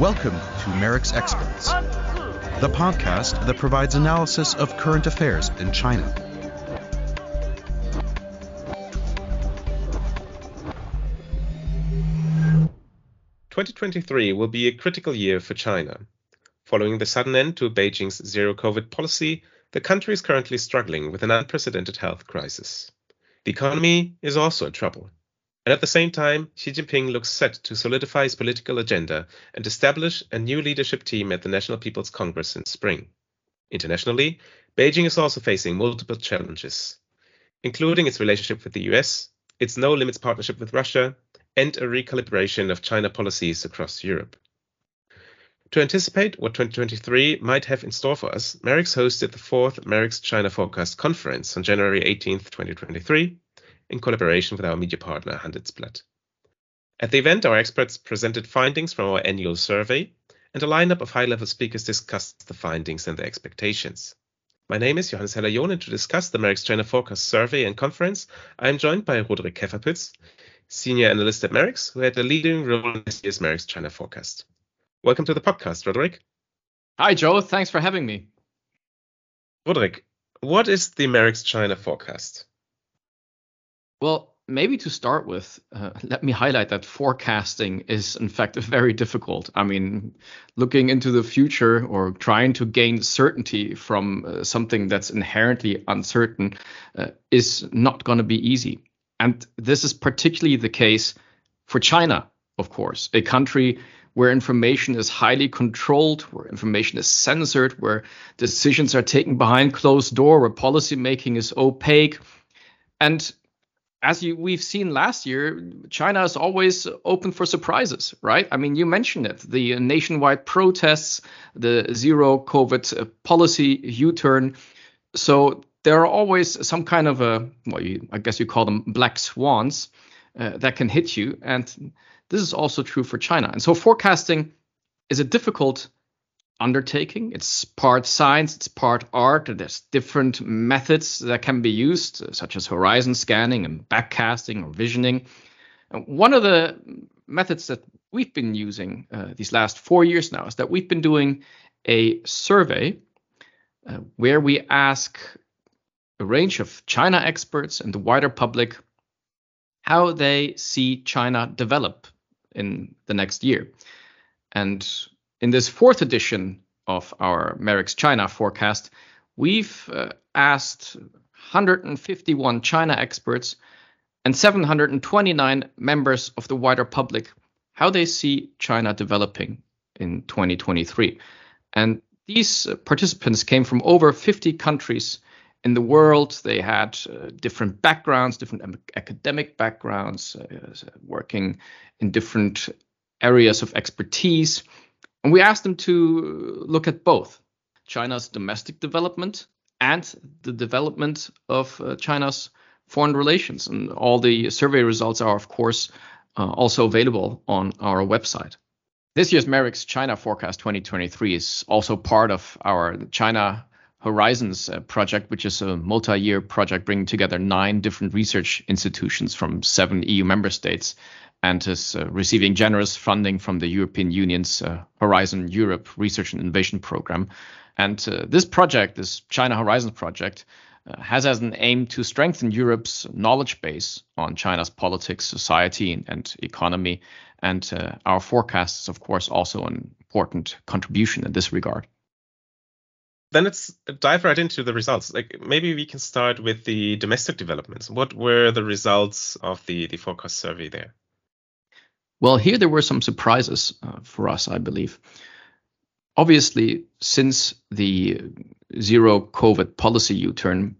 Welcome to MERICS Experts, the podcast that provides analysis of current affairs in China. "2023 will be a critical year for China. Following the sudden end to Beijing's zero-COVID policy, the country is currently struggling with an unprecedented health crisis. The economy is also in trouble. And at the same time, Xi Jinping looks set to solidify his political agenda and establish a new leadership team at the National People's Congress in spring. Internationally, Beijing is also facing multiple challenges, including its relationship with the US, its No Limits partnership with Russia, and a recalibration of China policies across Europe. To anticipate what 2023 might have in store for us, MERICS hosted the 4th MERICS China Forecast Conference on January 18, 2023, in collaboration with our media partner Handelsblatt. At the event, our experts presented findings from our annual survey, and a lineup of high-level speakers discussed the findings and the expectations. My name is Johannes Heller, and to discuss the MERICS China Forecast Survey and Conference, I am joined by Roderick Kefferpitz, Senior Analyst at MERICS, who had a leading role in this year's MERICS China Forecast. Welcome to the podcast, Roderick. Hi, Joe. Thanks for having me. Roderick, what is the MERICS China Forecast? Well, maybe to start with, let me highlight that forecasting is, in fact, very difficult. I mean, looking into the future or trying to gain certainty from something that's inherently uncertain is not going to be easy. And this is particularly the case for China, of course, a country where information is highly controlled, where information is censored, where decisions are taken behind closed doors, where policymaking is opaque. And as we've seen last year, China is always open for surprises, right? I mean, you mentioned it, the nationwide protests, the zero COVID policy U-turn. So there are always some kind of I guess you call them black swans that can hit you. And this is also true for China. And so forecasting is a difficult undertaking. It's part science, it's part art. There's different methods that can be used, such as horizon scanning and backcasting or visioning. And one of the methods that we've been using these last 4 years now is that we've been doing a survey where we ask a range of China experts and the wider public how they see China develop in the next year. And in this 4th edition of our MERICS China Forecast, we've asked 151 China experts and 729 members of the wider public how they see China developing in 2023. And these participants came from over 50 countries in the world. They had different backgrounds, different academic backgrounds, working in different areas of expertise. And we asked them to look at both China's domestic development and the development of China's foreign relations. And all the survey results are, of course, also available on our website. This year's MERICS China Forecast 2023 is also part of our China Horizons project, which is a multi-year project bringing together 9 different research institutions from 7 EU member states, and is receiving generous funding from the European Union's Horizon Europe Research and Innovation Program. And this project, this China Horizons project, has as an aim to strengthen Europe's knowledge base on China's politics, society, and economy. And our forecast is, of course, also an important contribution in this regard. Then let's dive right into the results. Like, maybe we can start with the domestic developments. What were the results of the forecast survey there? Well, here there were some surprises for us, I believe. Obviously, since the zero COVID policy U-turn,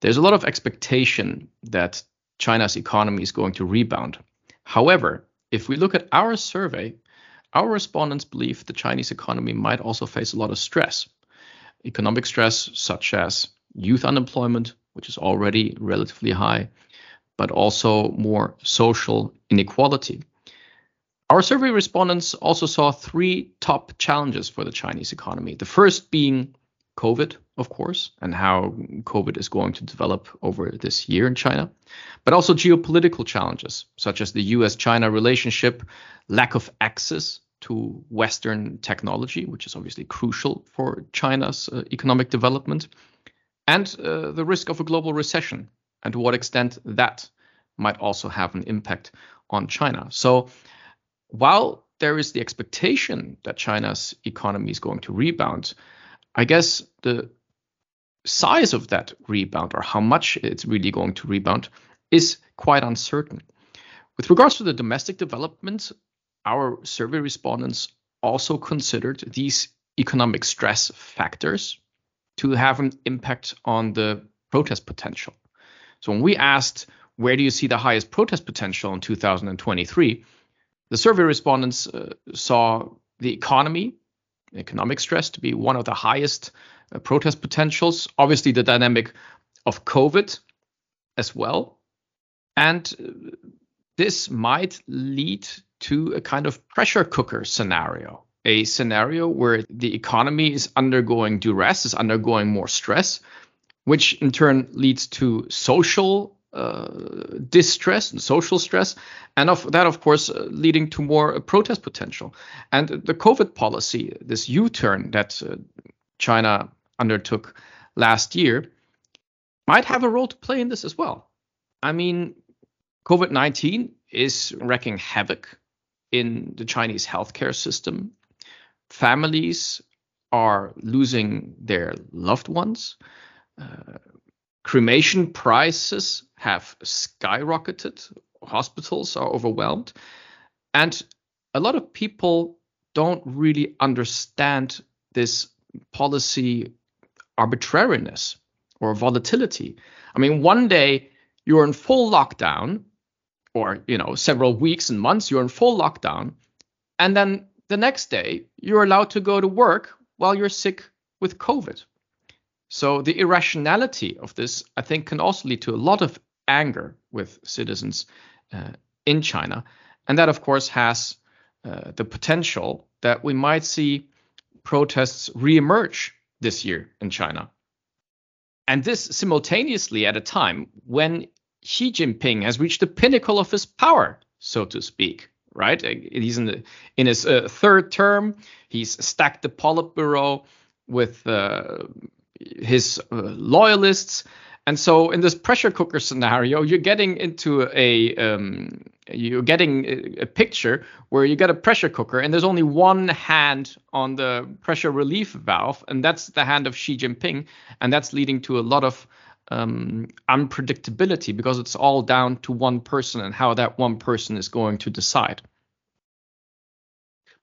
there's a lot of expectation that China's economy is going to rebound. However, if we look at our survey, our respondents believe the Chinese economy might also face a lot of stress. Economic stress such as youth unemployment, which is already relatively high, but also more social inequality. Our survey respondents also saw 3 top challenges for the Chinese economy. The first being COVID, of course, and how COVID is going to develop over this year in China, but also geopolitical challenges such as the US-China relationship, lack of access to Western technology, which is obviously crucial for China's economic development, and the risk of a global recession, and to what extent that might also have an impact on China. So while there is the expectation that China's economy is going to rebound, I guess the size of that rebound, or how much it's really going to rebound, is quite uncertain. With regards to the domestic development, our survey respondents also considered these economic stress factors to have an impact on the protest potential. So when we asked, where do you see the highest protest potential in 2023, the survey respondents saw the economic stress to be one of the highest protest potentials, obviously the dynamic of COVID as well. And this might lead to a kind of pressure cooker scenario, a scenario where the economy is undergoing duress, is undergoing more stress, which in turn leads to social distress and social stress, and of that, of course, leading to more protest potential. And the COVID policy, this U-turn that China undertook last year, might have a role to play in this as well. I mean, COVID-19 is wreaking havoc in the Chinese healthcare system. Families are losing their loved ones. Cremation prices have skyrocketed. Hospitals are overwhelmed. And a lot of people don't really understand this policy arbitrariness or volatility. I mean, one day you're in full lockdown, or several weeks and months you're in full lockdown, and then the next day you're allowed to go to work while you're sick with COVID. So the irrationality of this, I think, can also lead to a lot of anger with citizens in China. And that, of course, has the potential that we might see protests reemerge this year in China. And this simultaneously at a time when Xi Jinping has reached the pinnacle of his power, so to speak, right? He's in his third term. He's stacked the Politburo with his loyalists. And so in this pressure cooker scenario, you're getting into a picture where you got a pressure cooker and there's only one hand on the pressure relief valve, and that's the hand of Xi Jinping. And that's leading to a lot of unpredictability, because it's all down to one person and how that one person is going to decide.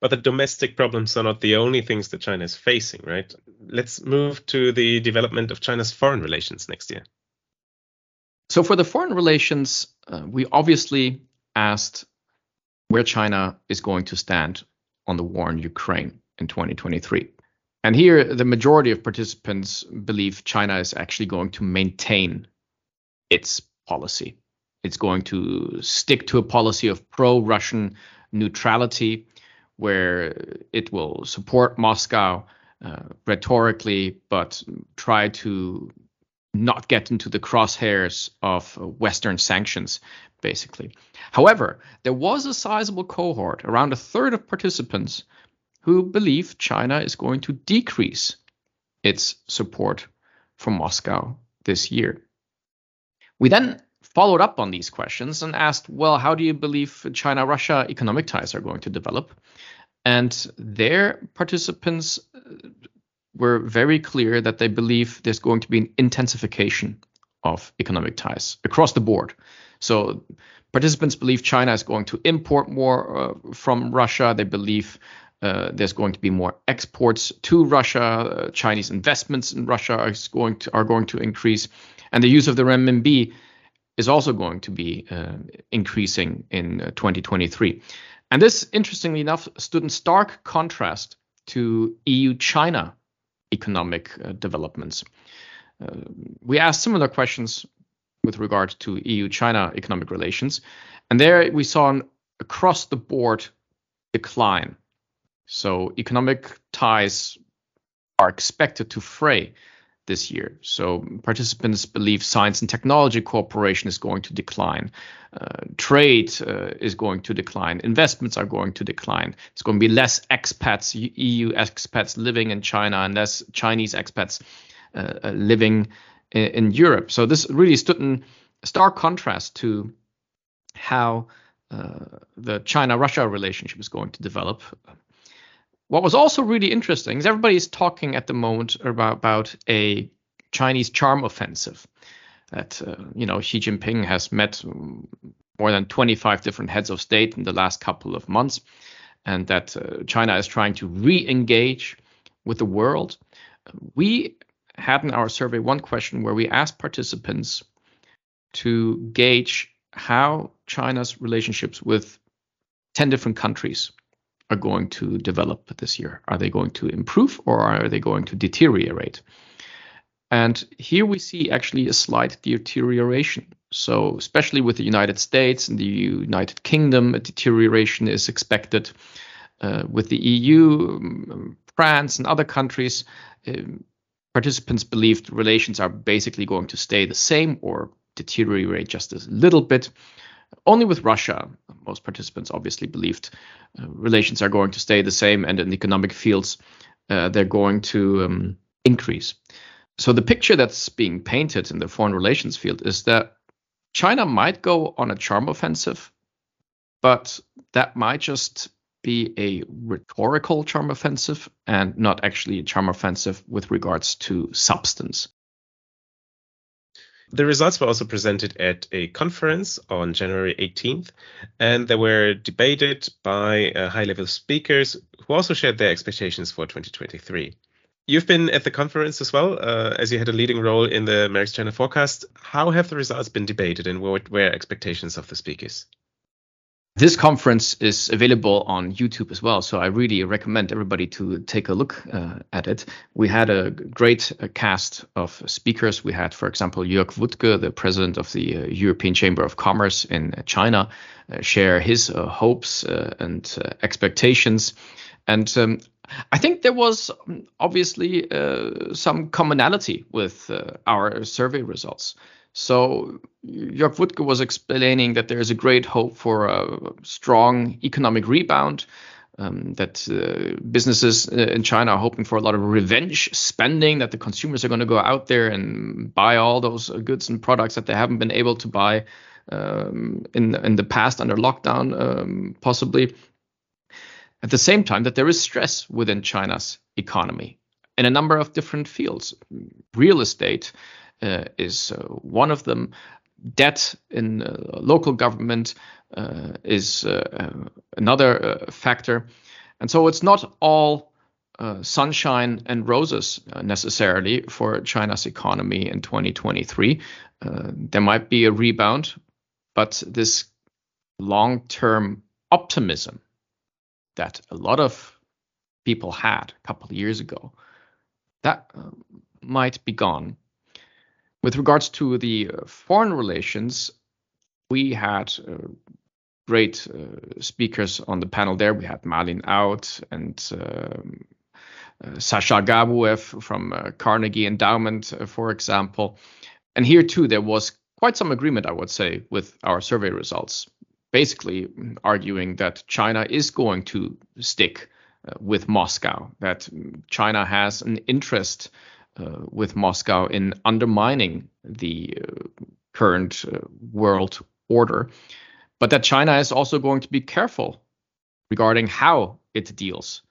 But the domestic problems are not the only things that China is facing, right? Let's move to the development of China's foreign relations next year. So for the foreign relations, we obviously asked where China is going to stand on the war in Ukraine in 2023. And here, the majority of participants believe China is actually going to maintain its policy. It's going to stick to a policy of pro-Russian neutrality, where it will support Moscow rhetorically, but try to not get into the crosshairs of Western sanctions, basically. However, there was a sizable cohort, around a third of participants, who believe China is going to decrease its support for Moscow this year. We then followed up on these questions and asked, well, how do you believe China-Russia economic ties are going to develop? And their participants were very clear that they believe there's going to be an intensification of economic ties across the board. So participants believe China is going to import more from Russia. They believe there's going to be more exports to Russia. Chinese investments in Russia are going to increase. And the use of the renminbi is also going to be increasing in 2023. And this, interestingly enough, stood in stark contrast to EU-China economic developments. We asked similar questions with regard to EU-China economic relations. And there we saw an across-the-board decline. So economic ties are expected to fray this year. So participants believe science and technology cooperation is going to decline. Trade is going to decline. Investments are going to decline. It's going to be less expats, EU expats living in China, and less Chinese expats living in Europe. So this really stood in stark contrast to how the China-Russia relationship is going to develop. What was also really interesting is everybody is talking at the moment about a Chinese charm offensive. That Xi Jinping has met more than 25 different heads of state in the last couple of months, and that China is trying to re-engage with the world. We had in our survey one question where we asked participants to gauge how China's relationships with 10 different countries are going to develop this year. Are they going to improve or are they going to deteriorate? And here we see actually a slight deterioration. So especially with the United States and the United Kingdom, a deterioration is expected. With the EU, France and other countries, participants believed relations are basically going to stay the same or deteriorate just a little bit. Only with Russia, most participants obviously believed relations are going to stay the same, and in economic fields, they're going to increase. So the picture that's being painted in the foreign relations field is that China might go on a charm offensive, but that might just be a rhetorical charm offensive and not actually a charm offensive with regards to substance. The results were also presented at a conference on January 18th, and they were debated by high-level speakers who also shared their expectations for 2023. You've been at the conference as well, as you had a leading role in the MERICS China forecast. How have the results been debated, and what were expectations of the speakers? This conference is available on YouTube as well, so I really recommend everybody to take a look at it. We had a great cast of speakers. We had, for example, Jörg Wuttke, the president of the European Chamber of Commerce in China, share his hopes and expectations. And I think there was obviously some commonality with our survey results. So Jörg Wuttke was explaining that there is a great hope for a strong economic rebound, that businesses in China are hoping for a lot of revenge spending, that the consumers are going to go out there and buy all those goods and products that they haven't been able to buy in the past under lockdown, possibly. At the same time, that there is stress within China's economy in a number of different fields. Real estate is one of them. Debt in local government is another factor. And so it's not all sunshine and roses necessarily for China's economy in 2023. There might be a rebound, but this long-term optimism that a lot of people had a couple of years ago, that might be gone. With regards to the foreign relations, we had great speakers on the panel there. We had Malin Out and Sasha Gabuev from Carnegie Endowment, for example. And here too, there was quite some agreement, I would say, with our survey results, basically arguing that China is going to stick with Moscow, that China has an interest with Moscow in undermining the current world order, but that China is also going to be careful regarding how it deals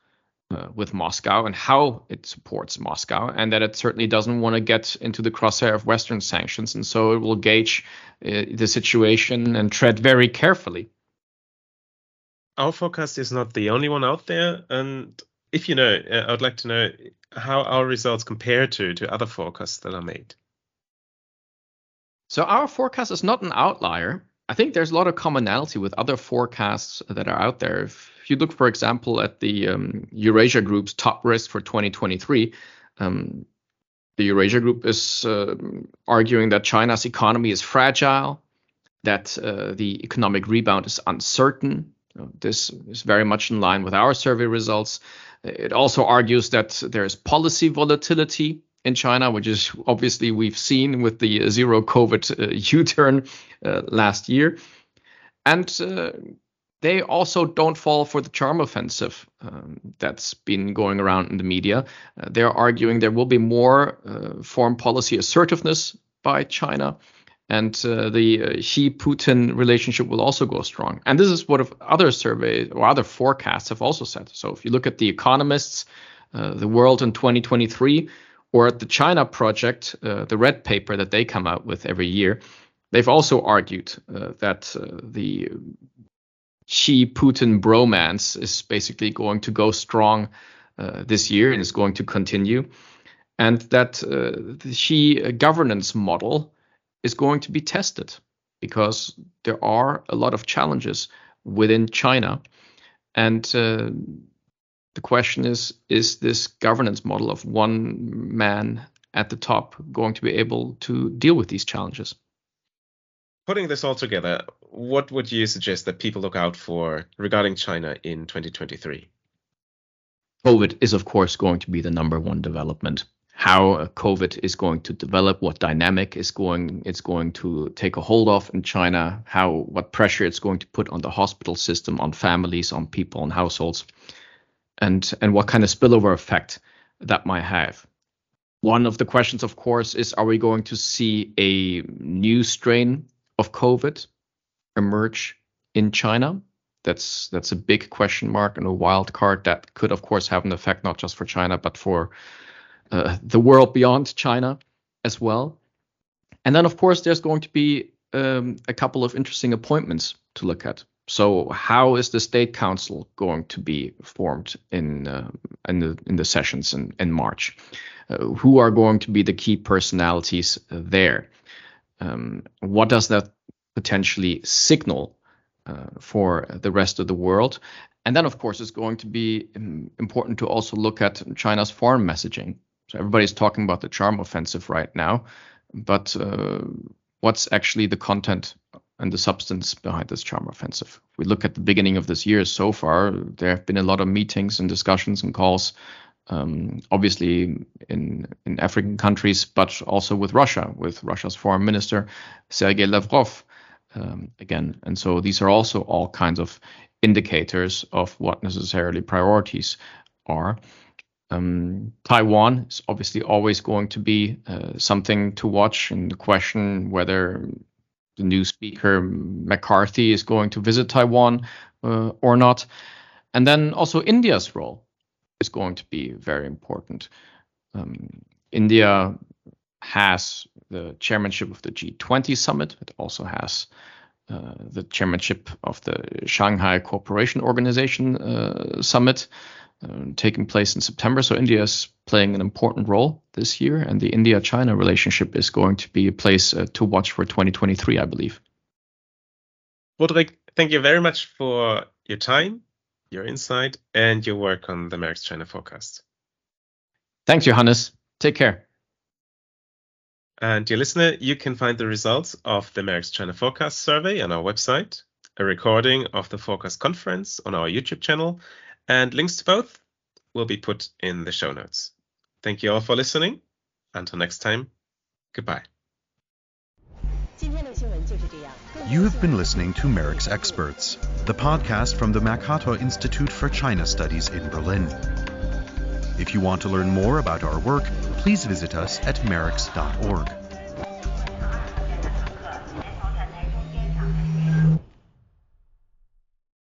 with Moscow and how it supports Moscow, and that it certainly doesn't want to get into the crosshair of Western sanctions, and so it will gauge the situation and tread very carefully. Our forecast is not the only one out there, and if you know, I would like to know how our results compare to other forecasts that are made. So our forecast is not an outlier. I think there's a lot of commonality with other forecasts that are out there. If you look, for example, at the Eurasia Group's top risk for 2023, the Eurasia Group is arguing that China's economy is fragile, that the economic rebound is uncertain, This is very much in line with our survey results. It also argues that there is policy volatility in China, which is obviously we've seen with the zero COVID U-turn last year. And they also don't fall for the charm offensive that's been going around in the media. They're arguing there will be more foreign policy assertiveness by China, and the Xi-Putin relationship will also go strong. And this is what other surveys or other forecasts have also said. So if you look at The Economist's The World in 2023, or at the China Project, the red paper that they come out with every year, they've also argued that the Xi-Putin bromance is basically going to go strong this year and is going to continue, and that the Xi governance model is going to be tested because there are a lot of challenges within China. And the question is this governance model of one man at the top going to be able to deal with these challenges? Putting this all together, what would you suggest that people look out for regarding China in 2023? COVID is, of course, going to be the number one development. How COVID is going to develop, what dynamic it's going to take a hold of in China, what pressure it's going to put on the hospital system, on families, on people, on households, and what kind of spillover effect that might have. One of the questions, of course, is are we going to see a new strain of COVID emerge in China? That's a big question mark and a wild card that could, of course, have an effect not just for China, but for the world beyond China as well. And then, of course, there's going to be a couple of interesting appointments to look at. So how is the State Council going to be formed in the sessions in March? Who are going to be the key personalities there? What does that potentially signal for the rest of the world? And then, of course, it's going to be important to also look at China's foreign messaging. So everybody's talking about the charm offensive right now, but what's actually the content and the substance behind this charm offensive? If we look at the beginning of this year so far, there have been a lot of meetings and discussions and calls, obviously in African countries, but also with Russia, with Russia's foreign minister, Sergei Lavrov, again. And so these are also all kinds of indicators of what necessarily priorities are. Taiwan is obviously always going to be something to watch, and the question whether the new speaker, McCarthy, is going to visit Taiwan or not. And then also India's role is going to be very important. India has the chairmanship of the G20 summit. It also has the chairmanship of the Shanghai Cooperation Organization summit taking place in September. So India is playing an important role this year, and the India-China relationship is going to be a place to watch for 2023, I believe. Roderick, thank you very much for your time, your insight, and your work on the MERICS China forecast. Thanks, Johannes. Take care. And dear listener, you can find the results of the MERICS China forecast survey on our website, a recording of the forecast conference on our YouTube channel, and links to both will be put in the show notes. Thank you all for listening. Until next time, goodbye. You have been listening to MERICS Experts, the podcast from the Max-Hathor Institute for China Studies in Berlin. If you want to learn more about our work, please visit us at merics.org.